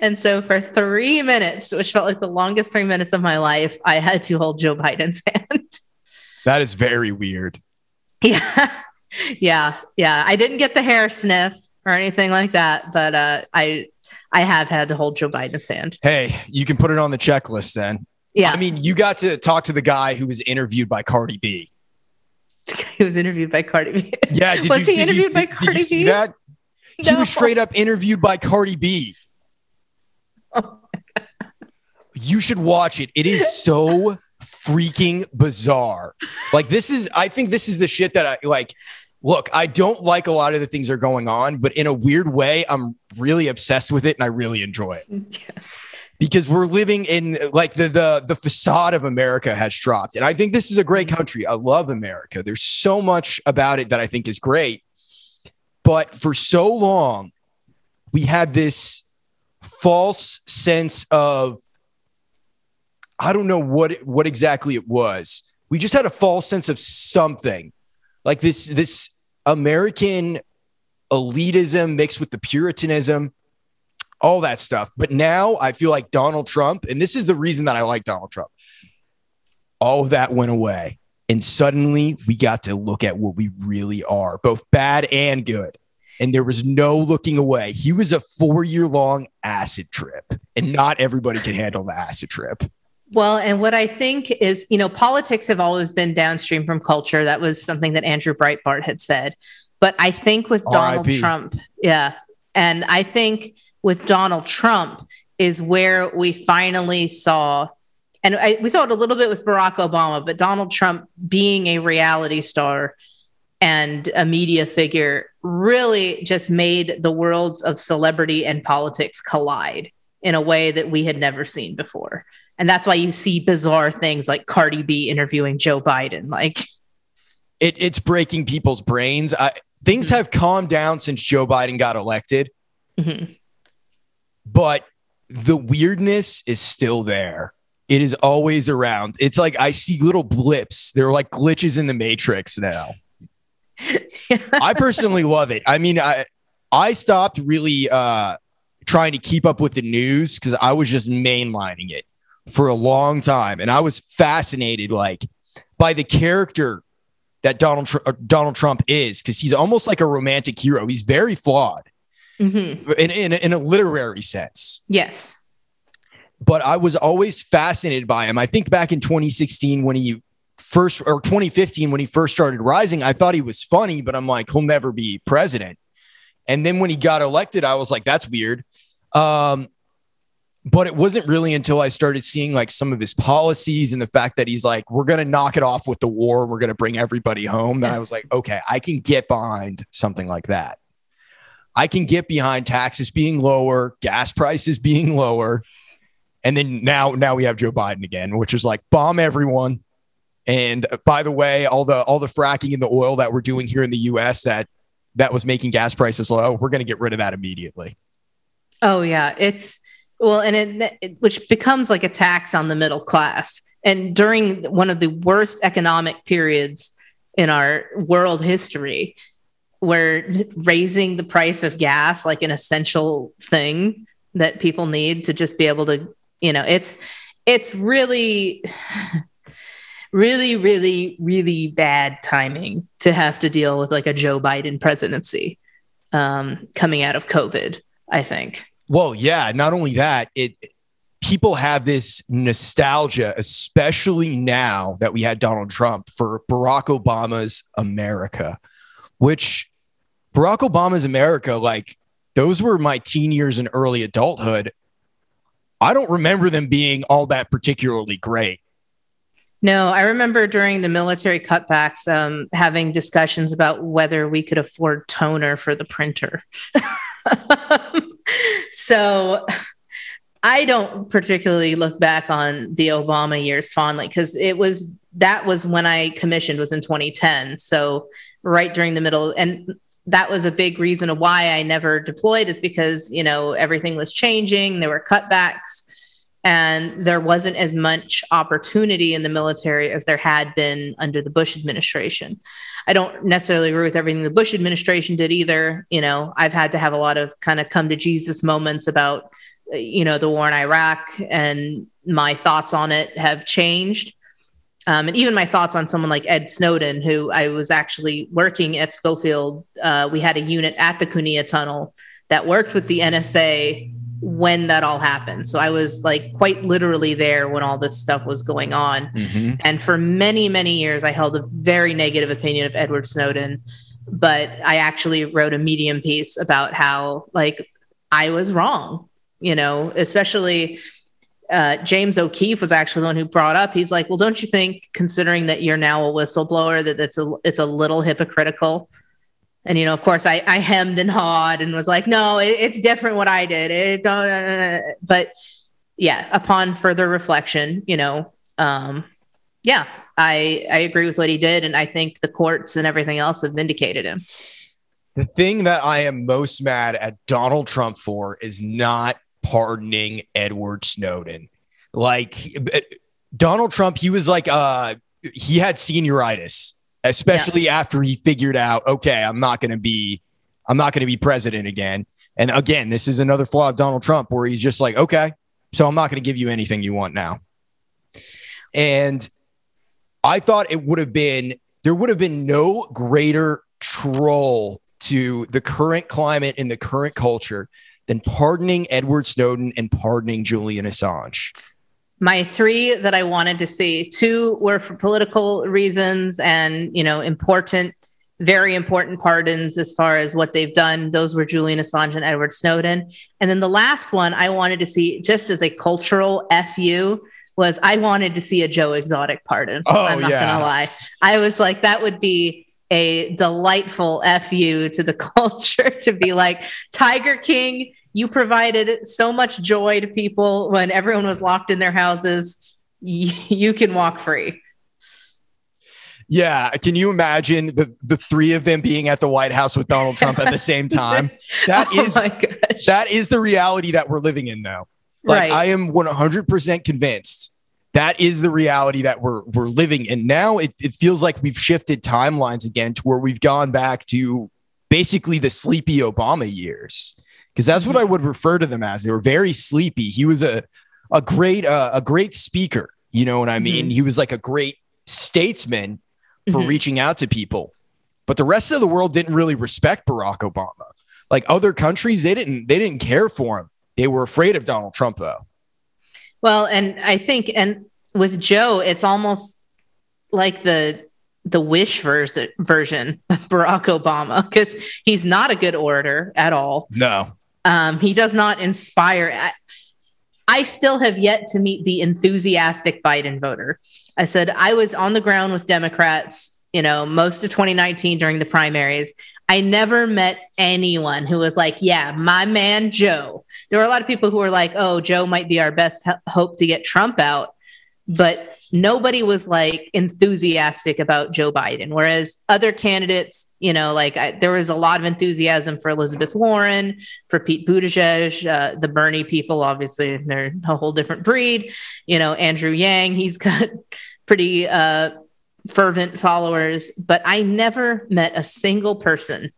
And so for three minutes, which felt like the longest three minutes of my life, I had to hold Joe Biden's hand. That is very weird. Yeah. Yeah. Yeah. I didn't get the hair sniff or anything like that, but uh, I I have had to hold Joe Biden's hand. Hey, you can put it on the checklist then. Yeah. I mean, you got to talk to the guy who was interviewed by Cardi B. He was interviewed by Cardi B. Yeah. Did was you, he interviewed you, by Cardi did you see B? That? No. He was straight up interviewed by Cardi B. Oh my God. You should watch it. It is so freaking bizarre. Like this is, I think this is the shit that I like. Look, I don't like a lot of the things that are going on, but in a weird way, I'm really obsessed with it and I really enjoy it yeah. because we're living in like the, the, the facade of America has dropped. And I think this is a great country. I love America. There's so much about it that I think is great, but for so long we had this false sense of, I don't know what, it, what exactly it was. We just had a false sense of something like this, this American elitism mixed with the Puritanism, all that stuff. But now I feel like Donald Trump, and this is the reason that I like Donald Trump. All of that went away. And suddenly we got to look at what we really are, both bad and good. And there was no looking away. He was a four-year-long acid trip, and not everybody can handle the acid trip. Well, and what I think is, you know, politics have always been downstream from culture. That was something that Andrew Breitbart had said. But I think with Donald R I P Trump, yeah, and I think with Donald Trump is where we finally saw, and I, we saw it a little bit with Barack Obama, but Donald Trump being a reality star and a media figure really just made the worlds of celebrity and politics collide in a way that we had never seen before. And that's why you see bizarre things like Cardi B interviewing Joe Biden. Like, it, it's breaking people's brains. I, things mm-hmm. have calmed down since Joe Biden got elected, mm-hmm. but the weirdness is still there. It is always around. It's like I see little blips. They're like glitches in the Matrix now. I personally love it. I mean, I I stopped really uh, trying to keep up with the news because I was just mainlining it for a long time. And I was fascinated like by the character that Donald, Tr- Donald Trump is, because he's almost like a romantic hero. He's very flawed mm-hmm. in, in, in a literary sense. Yes. But I was always fascinated by him. I think back in twenty sixteen when he first, or twenty fifteen when he first started rising, I thought he was funny, but I'm like, he'll never be president. And then when he got elected, I was like, that's weird. Um, But it wasn't really until I started seeing like some of his policies and the fact that he's like, we're going to knock it off with the war. We're going to bring everybody home. That I was like, okay, I can get behind something like that. I can get behind taxes being lower, gas prices being lower. And then now, now we have Joe Biden again, which is like bomb everyone. And by the way, all the, all the fracking and the oil that we're doing here in the U S that, that was making gas prices low, we're going to get rid of that immediately. Oh yeah. It's, Well, and it, it, which becomes like a tax on the middle class. And during one of the worst economic periods in our world history, where raising the price of gas, like an essential thing that people need to just be able to, you know, it's, it's really, really, really, really bad timing to have to deal with like a Joe Biden presidency um, coming out of COVID, I think. Well, yeah, not only that, it people have this nostalgia, especially now that we had Donald Trump, for Barack Obama's America, which Barack Obama's America, like those were my teen years and early adulthood. I don't remember them being all that particularly great. No, I remember during the military cutbacks um, having discussions about whether we could afford toner for the printer. So I don't particularly look back on the Obama years fondly, because it was, that was when I commissioned, was in twenty ten. So right during the middle. And that was a big reason why I never deployed, is because, you know, everything was changing. There were cutbacks and there wasn't as much opportunity in the military as there had been under the Bush administration. I don't necessarily agree with everything the Bush administration did either. You know, I've had to have a lot of kind of come to Jesus moments about, you know, the war in Iraq, and my thoughts on it have changed. Um, and even my thoughts on someone like Ed Snowden, who I was actually working at Schofield. Uh, we had a unit at the Kunia Tunnel that worked with the N S A when that all happened. So I was like quite literally there when all this stuff was going on. Mm-hmm. And for many, many years, I held a very negative opinion of Edward Snowden, but I actually wrote a Medium piece about how like I was wrong, you know, especially uh, James O'Keefe was actually the one who brought up, he's like, well, don't you think, considering that you're now a whistleblower, that that's a, it's a little hypocritical? And, you know, of course, I, I hemmed and hawed and was like, no, it, it's different what I did. It don't, uh, but yeah, upon further reflection, you know, um, yeah, I, I agree with what he did. And I think the courts and everything else have vindicated him. The thing that I am most mad at Donald Trump for is not pardoning Edward Snowden. Like he, Donald Trump, he was like, uh, he had senioritis. Especially yeah. after he figured out, okay, I'm not going to be, I'm not going to be president again. And again, this is another flaw of Donald Trump, where he's just like, okay, so I'm not going to give you anything you want now. And I thought it would have been, there would have been no greater troll to the current climate and the current culture than pardoning Edward Snowden and pardoning Julian Assange. My three that I wanted to see, two were for political reasons and, you know, important, very important pardons as far as what they've done. Those were Julian Assange and Edward Snowden. And then the last one I wanted to see, just as a cultural F U, was I wanted to see a Joe Exotic pardon. Oh, I'm not yeah. going to lie. I was like, that would be a delightful F U to the culture to be like, Tiger King You provided so much joy to people when everyone was locked in their houses. You can walk free. Yeah. Can you imagine the, the three of them being at the White House with Donald Trump at the same time? That oh is, that is the reality that we're living in now. Like, right. I am one hundred percent convinced that is the reality that we're, we're living in now. It, it feels like we've shifted timelines again to where we've gone back to basically the sleepy Obama years. Cause that's mm-hmm. what I would refer to them as. They were very sleepy. He was a, a great, uh, a great speaker. You know what I mean? Mm-hmm. He was like a great statesman for mm-hmm. reaching out to people, but the rest of the world didn't really respect Barack Obama. Like other countries, they didn't, they didn't care for him. They were afraid of Donald Trump though. Well, and I think, and with Joe, it's almost like the, the wish vers- version of Barack Obama, because he's not a good orator at all. No. Um, he does not inspire. I, I still have yet to meet the enthusiastic Biden voter. I said, I was on the ground with Democrats, you know, most of twenty nineteen during the primaries. I never met anyone who was like, yeah, my man, Joe. There were a lot of people who were like, oh, Joe might be our best ho- hope to get Trump out. But nobody was like enthusiastic about Joe Biden. Whereas other candidates, you know, like I, there was a lot of enthusiasm for Elizabeth Warren, for Pete Buttigieg, uh, the Bernie people, obviously they're a whole different breed. You know, Andrew Yang, he's got pretty uh, fervent followers, but I never met a single person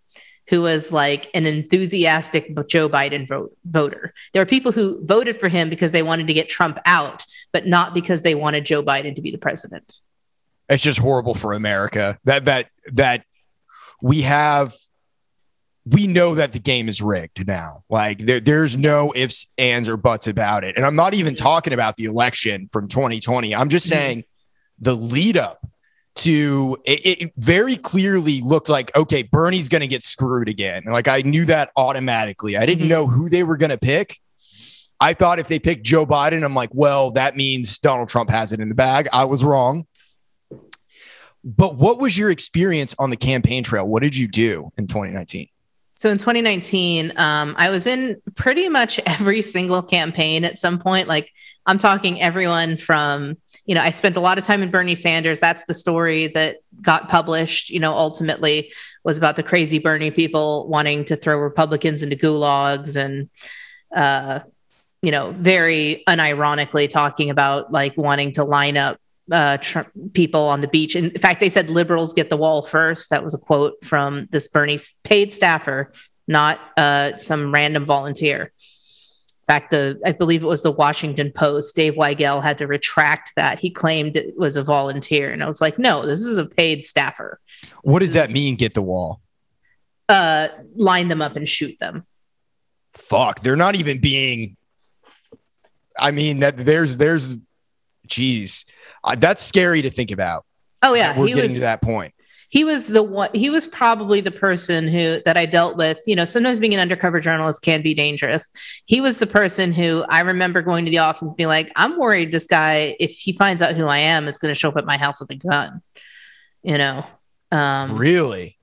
who was like an enthusiastic Joe Biden vote, voter. There are people who voted for him because they wanted to get Trump out, but not because they wanted Joe Biden to be the president. It's just horrible for America that, that, that we have, we know that the game is rigged now. Like there, there's no ifs, ands, or buts about it. And I'm not even talking about the election from twenty twenty. I'm just saying the lead up to it, it very clearly looked like, okay, Bernie's going to get screwed again. Like I knew that automatically. I didn't mm-hmm. know who they were going to pick. I thought if they picked Joe Biden, I'm like, well, that means Donald Trump has it in the bag. I was wrong. But what was your experience on the campaign trail? What did you do in twenty nineteen? So in twenty nineteen, um, I was in pretty much every single campaign at some point. Like I'm talking everyone from, you know, I spent a lot of time in Bernie Sanders. That's the story that got published, you know, ultimately was about the crazy Bernie people wanting to throw Republicans into gulags and, uh, you know, very unironically talking about like wanting to line up uh, Trump people on the beach. In fact, they said liberals get the wall first. That was a quote from this Bernie paid staffer, not uh, some random volunteer. In fact, the, I believe it was the Washington Post, Dave Weigel had to retract that. He claimed it was a volunteer. And I was like, no, this is a paid staffer. What does that mean, get the wall? Uh, line them up and shoot them. Fuck, they're not even being... I mean, that there's... there's, geez, uh, that's scary to think about. Oh, yeah. We're getting to that point. He was the one, he was probably the person who that I dealt with, you know, sometimes being an undercover journalist can be dangerous. He was the person who I remember going to the office and being like, I'm worried this guy, if he finds out who I am, is going to show up at my house with a gun, you know? Um, really?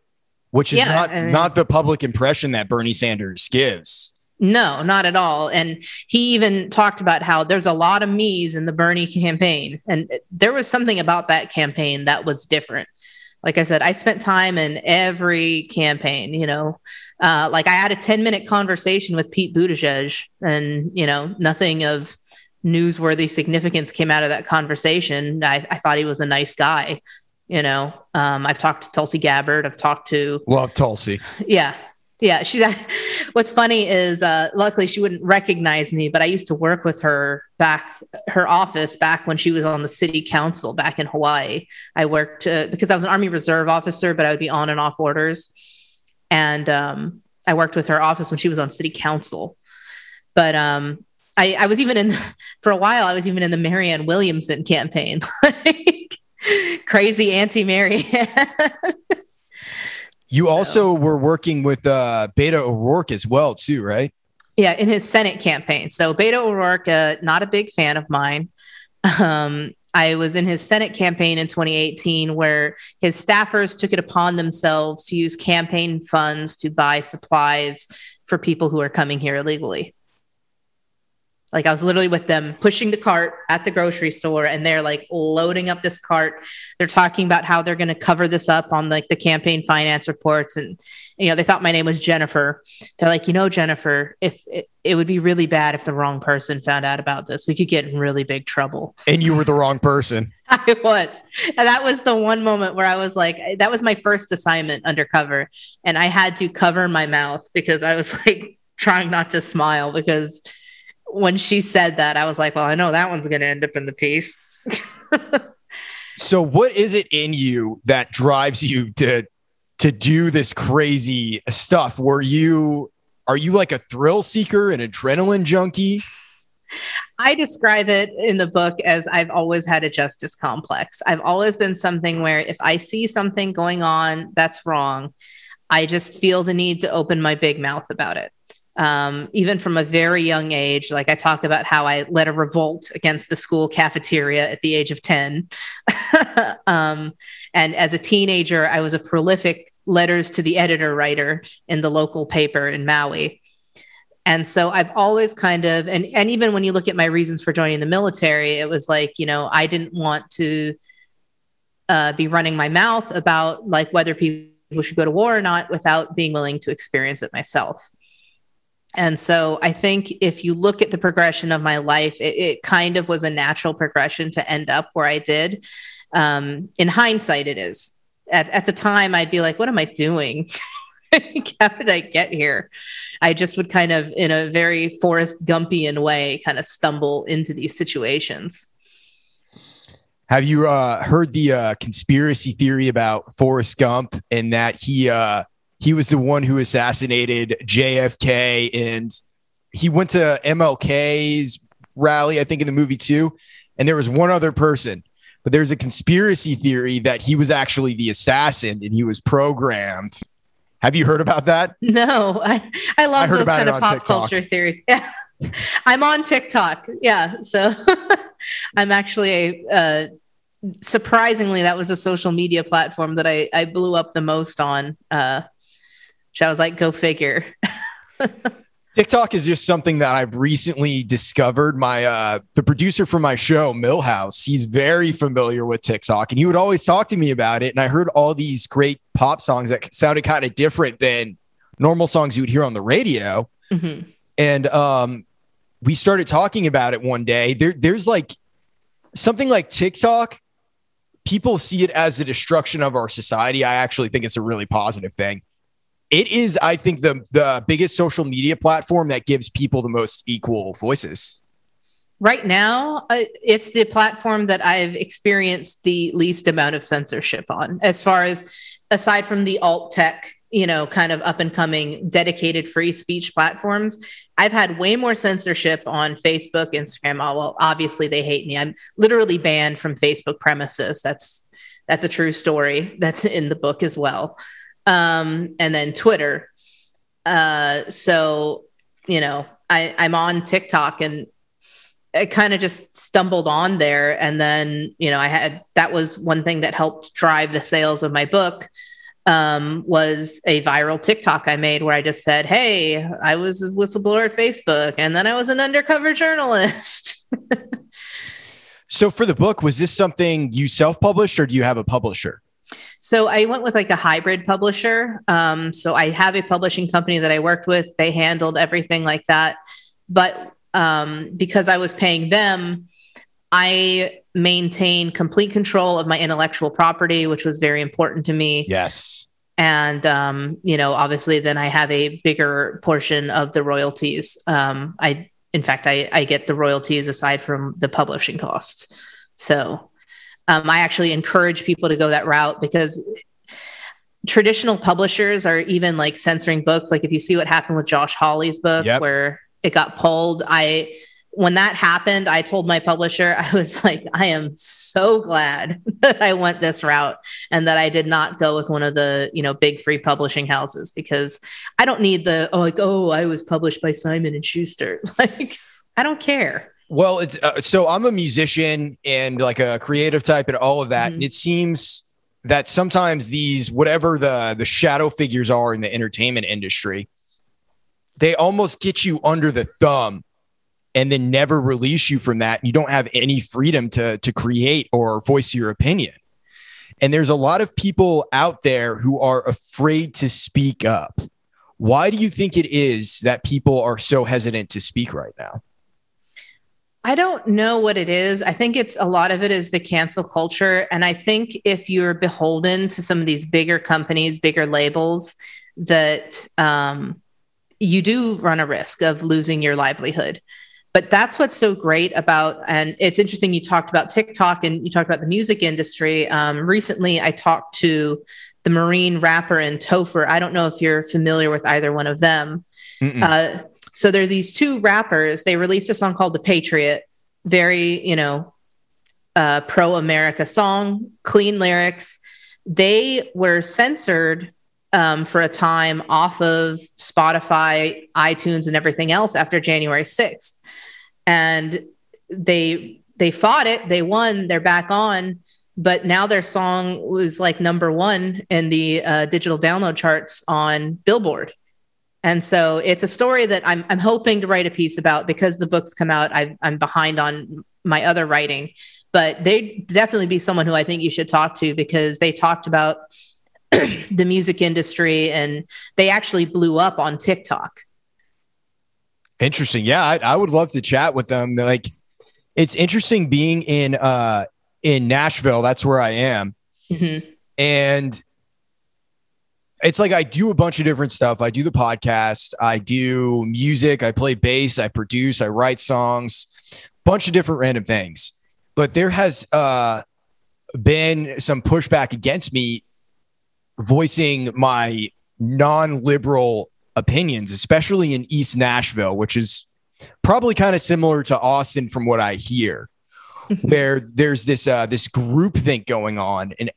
Which is yeah, not, I mean, not the public impression that Bernie Sanders gives. No, not at all. And he even talked about how there's a lot of me's in the Bernie campaign. And there was something about that campaign that was different. Like I said, I spent time in every campaign, you know, uh, like I had a ten minute conversation with Pete Buttigieg and, you know, nothing of newsworthy significance came out of that conversation. I, I thought he was a nice guy. You know, um, I've talked to Tulsi Gabbard. I've talked to. Love Tulsi. Yeah. Yeah. She's what's funny is uh, luckily she wouldn't recognize me, but I used to work with her back her office back when she was on the city council back in Hawaii. I worked uh, because I was an Army Reserve officer, but I would be on and off orders. And um, I worked with her office when she was on city council. But um, I, I was even in for a while. I was even in the Marianne Williamson campaign, like crazy Auntie Marianne. You also so. were working with uh, Beto O'Rourke as well, too, right? Yeah, in his Senate campaign. So Beto O'Rourke, uh, not a big fan of mine. Um, I was in his Senate campaign in twenty eighteen, where his staffers took it upon themselves to use campaign funds to buy supplies for people who are coming here illegally. Like, I was literally with them pushing the cart at the grocery store, and they're like loading up this cart. They're talking about how they're going to cover this up on like the campaign finance reports. And, you know, they thought my name was Jennifer. They're like, you know, Jennifer, if it, it would be really bad if the wrong person found out about this, we could get in really big trouble. And you were the wrong person. I was. And that was the one moment where I was like, that was my first assignment undercover. And I had to cover my mouth because I was like trying not to smile, because when she said that, I was like, well, I know that one's going to end up in the piece. So what is it in you that drives you to to do this crazy stuff? Were you, are you like a thrill seeker, an adrenaline junkie? I describe it in the book as I've always had a justice complex. I've always been something where if I see something going on that's wrong, I just feel the need to open my big mouth about it. Um, even from a very young age, like I talk about how I led a revolt against the school cafeteria at the age of ten. um, and as a teenager, I was a prolific letters to the editor writer in the local paper in Maui. And so I've always kind of, and, and even when you look at my reasons for joining the military, it was like, you know, I didn't want to uh, be running my mouth about like whether people should go to war or not without being willing to experience it myself. And so I think if you look at the progression of my life, it, it kind of was a natural progression to end up where I did. Um, in hindsight, it is. At, at the time, I'd be like, what am I doing? How did I get here? I just would kind of, in a very Forrest Gumpian way, kind of stumble into these situations. Have you uh, heard the uh, conspiracy theory about Forrest Gump and that he... Uh... He was the one who assassinated J F K, and he went to M L K's rally, I think, in the movie too. And there was one other person, but there's a conspiracy theory that he was actually the assassin and he was programmed. Have you heard about that? No, I, I love I heard those about kind it of on pop TikTok. Culture theories. Yeah. I'm on TikTok. Yeah. So I'm actually a, uh, surprisingly, that was a social media platform that I, I blew up the most on. Uh, So I was like, go figure. TikTok is just something that I've recently discovered. My uh, the producer for my show, Millhouse, he's very familiar with TikTok, and he would always talk to me about it. And I heard all these great pop songs that sounded kind of different than normal songs you would hear on the radio. Mm-hmm. And um, we started talking about it one day. There, there's like something like TikTok. People see it as the destruction of our society. I actually think it's a really positive thing. It is, I think, the the biggest social media platform that gives people the most equal voices. Right now, uh, it's the platform that I've experienced the least amount of censorship on, as far as aside from the alt tech, you know, kind of up and coming dedicated free speech platforms. I've had way more censorship on Facebook, Instagram. Oh, well, obviously they hate me. I'm literally banned from Facebook premises. That's that's a true story. That's in the book as well. Um, and then Twitter. Uh, so, you know, I, I'm on TikTok, and I kind of just stumbled on there. And then, you know, I had, that was one thing that helped drive the sales of my book, um, was a viral TikTok I made where I just said, hey, I was a whistleblower at Facebook, and then I was an undercover journalist. So for the book, was this something you self-published, or do you have a publisher? So I went with like a hybrid publisher. Um, so I have a publishing company that I worked with. They handled everything like that. But um, because I was paying them, I maintained complete control of my intellectual property, which was very important to me. Yes. And, um, you know, obviously then I have a bigger portion of the royalties. Um, I, in fact, I, I get the royalties aside from the publishing costs. So Um, I actually encourage people to go that route, because traditional publishers are even like censoring books. Like if you see what happened with Josh Hawley's book, yep, where it got pulled, I, when that happened, I told my publisher, I was like, I am so glad that I went this route and that I did not go with one of the, you know, big free publishing houses, because I don't need the, oh, like, oh, I was published by Simon and Schuster. Like, I don't care. Well, it's uh, so I'm a musician and like a creative type and all of that. Mm-hmm. And it seems that sometimes these, whatever the, the shadow figures are in the entertainment industry, they almost get you under the thumb and then never release you from that. You don't have any freedom to, to create or voice your opinion. And there's a lot of people out there who are afraid to speak up. Why do you think it is that people are so hesitant to speak right now? I don't know what it is. I think it's a lot of it is the cancel culture. And I think if you're beholden to some of these bigger companies, bigger labels, that um, you do run a risk of losing your livelihood. But that's what's so great about, and it's interesting, you talked about TikTok and you talked about the music industry. Um, recently, I talked to the Marine rapper and Topher. I don't know if you're familiar with either one of them. Uh, so there are these two rappers. They released a song called The Patriot. Very, you know, uh, pro-America song, clean lyrics. They were censored Um, for a time off of Spotify, iTunes, and everything else after January sixth. And they they fought it. They won. They're back on. But now their song was like number one in the uh, digital download charts on Billboard. And so it's a story that I'm I'm hoping to write a piece about because the book's come out. I've, I'm behind on my other writing. But they'd definitely be someone who I think you should talk to because they talked about the music industry, and they actually blew up on TikTok. Interesting. Yeah. I, I would love to chat with them. Like, it's interesting being in, uh, in Nashville. That's where I am. Mm-hmm. And it's like, I do a bunch of different stuff. I do the podcast. I do music. I play bass. I produce, I write songs, bunch of different random things, but there has, uh, been some pushback against me voicing my non-liberal opinions, especially in East Nashville, which is probably kind of similar to Austin from what I hear, where there's this uh, this groupthink going on. And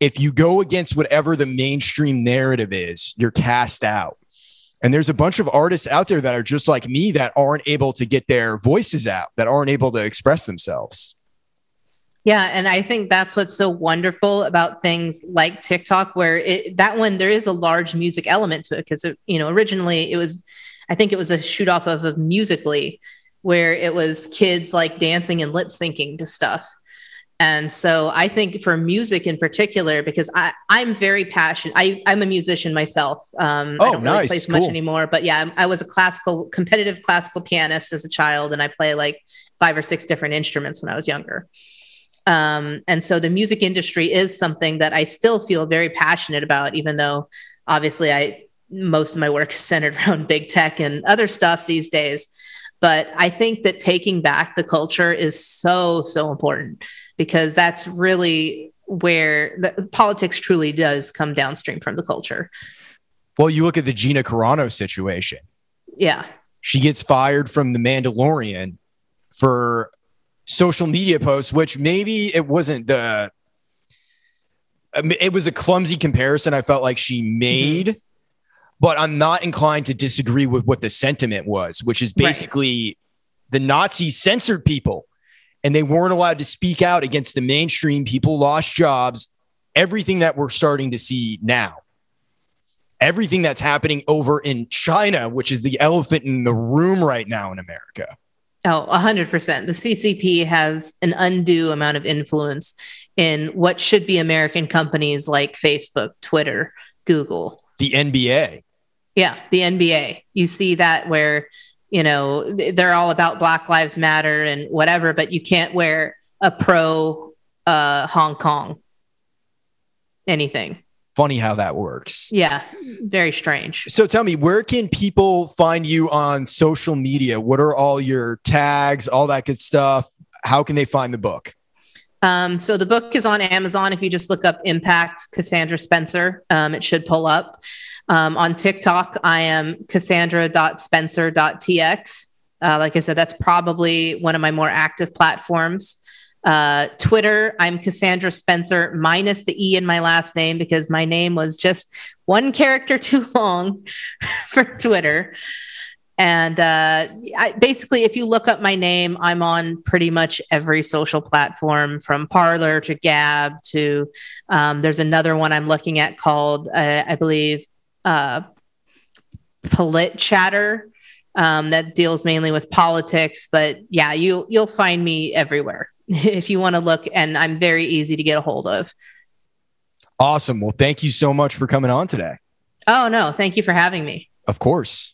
if you go against whatever the mainstream narrative is, you're cast out. And there's a bunch of artists out there that are just like me that aren't able to get their voices out, that aren't able to express themselves. Yeah. And I think that's what's so wonderful about things like TikTok, where it, that one, there is a large music element to it because, you know, originally it was, I think it was a shoot off of, of Musical.ly, where it was kids like dancing and lip syncing to stuff. And so I think for music in particular, because I, I'm very passionate. I, I'm a musician myself. Um, oh, I don't really nice. play so cool. much anymore, but yeah, I was a classical, competitive classical pianist as a child. And I play like five or six different instruments when I was younger. Um, and so the music industry is something that I still feel very passionate about, even though obviously I, most of my work is centered around big tech and other stuff these days. But I think that taking back the culture is so, so important because that's really where the politics truly does come downstream from the culture. Well, you look at the Gina Carano situation. Yeah. She gets fired from The Mandalorian for social media posts, which maybe it wasn't the, it was a clumsy comparison I felt like she made, mm-hmm. but I'm not inclined to disagree with what the sentiment was, which is basically right. The Nazis censored people and they weren't allowed to speak out against the mainstream. People lost jobs, everything that we're starting to see now, everything that's happening over in China, which is the elephant in the room right now in America. Oh, one hundred percent. The C C P has an undue amount of influence in what should be American companies like Facebook, Twitter, Google. The N B A. Yeah, the N B A. You see that where, you know, they're all about Black Lives Matter and whatever, but you can't wear a pro uh, Hong Kong anything. Funny how that works. Yeah, very strange. So tell me, where can people find you on social media? What are all your tags, all that good stuff? How can they find the book? Um, so the book is on Amazon. If you just look up Impact Cassandra Spencer, um, it should pull up. Um, on TikTok, I am cassandra dot spencer dot t x. Uh, like I said, that's probably one of my more active platforms. Uh, Twitter, I'm Cassandra Spencer minus the E in my last name because my name was just one character too long for Twitter. And uh, I, basically, if you look up my name, I'm on pretty much every social platform from Parler to Gab to um, there's another one I'm looking at called, uh, I believe, uh, polit chatter um, that deals mainly with politics. But yeah, you you'll find me everywhere if you want to look, and I'm very easy to get a hold of. Awesome. Well, thank you so much for coming on today. Oh, no. Thank you for having me. Of course.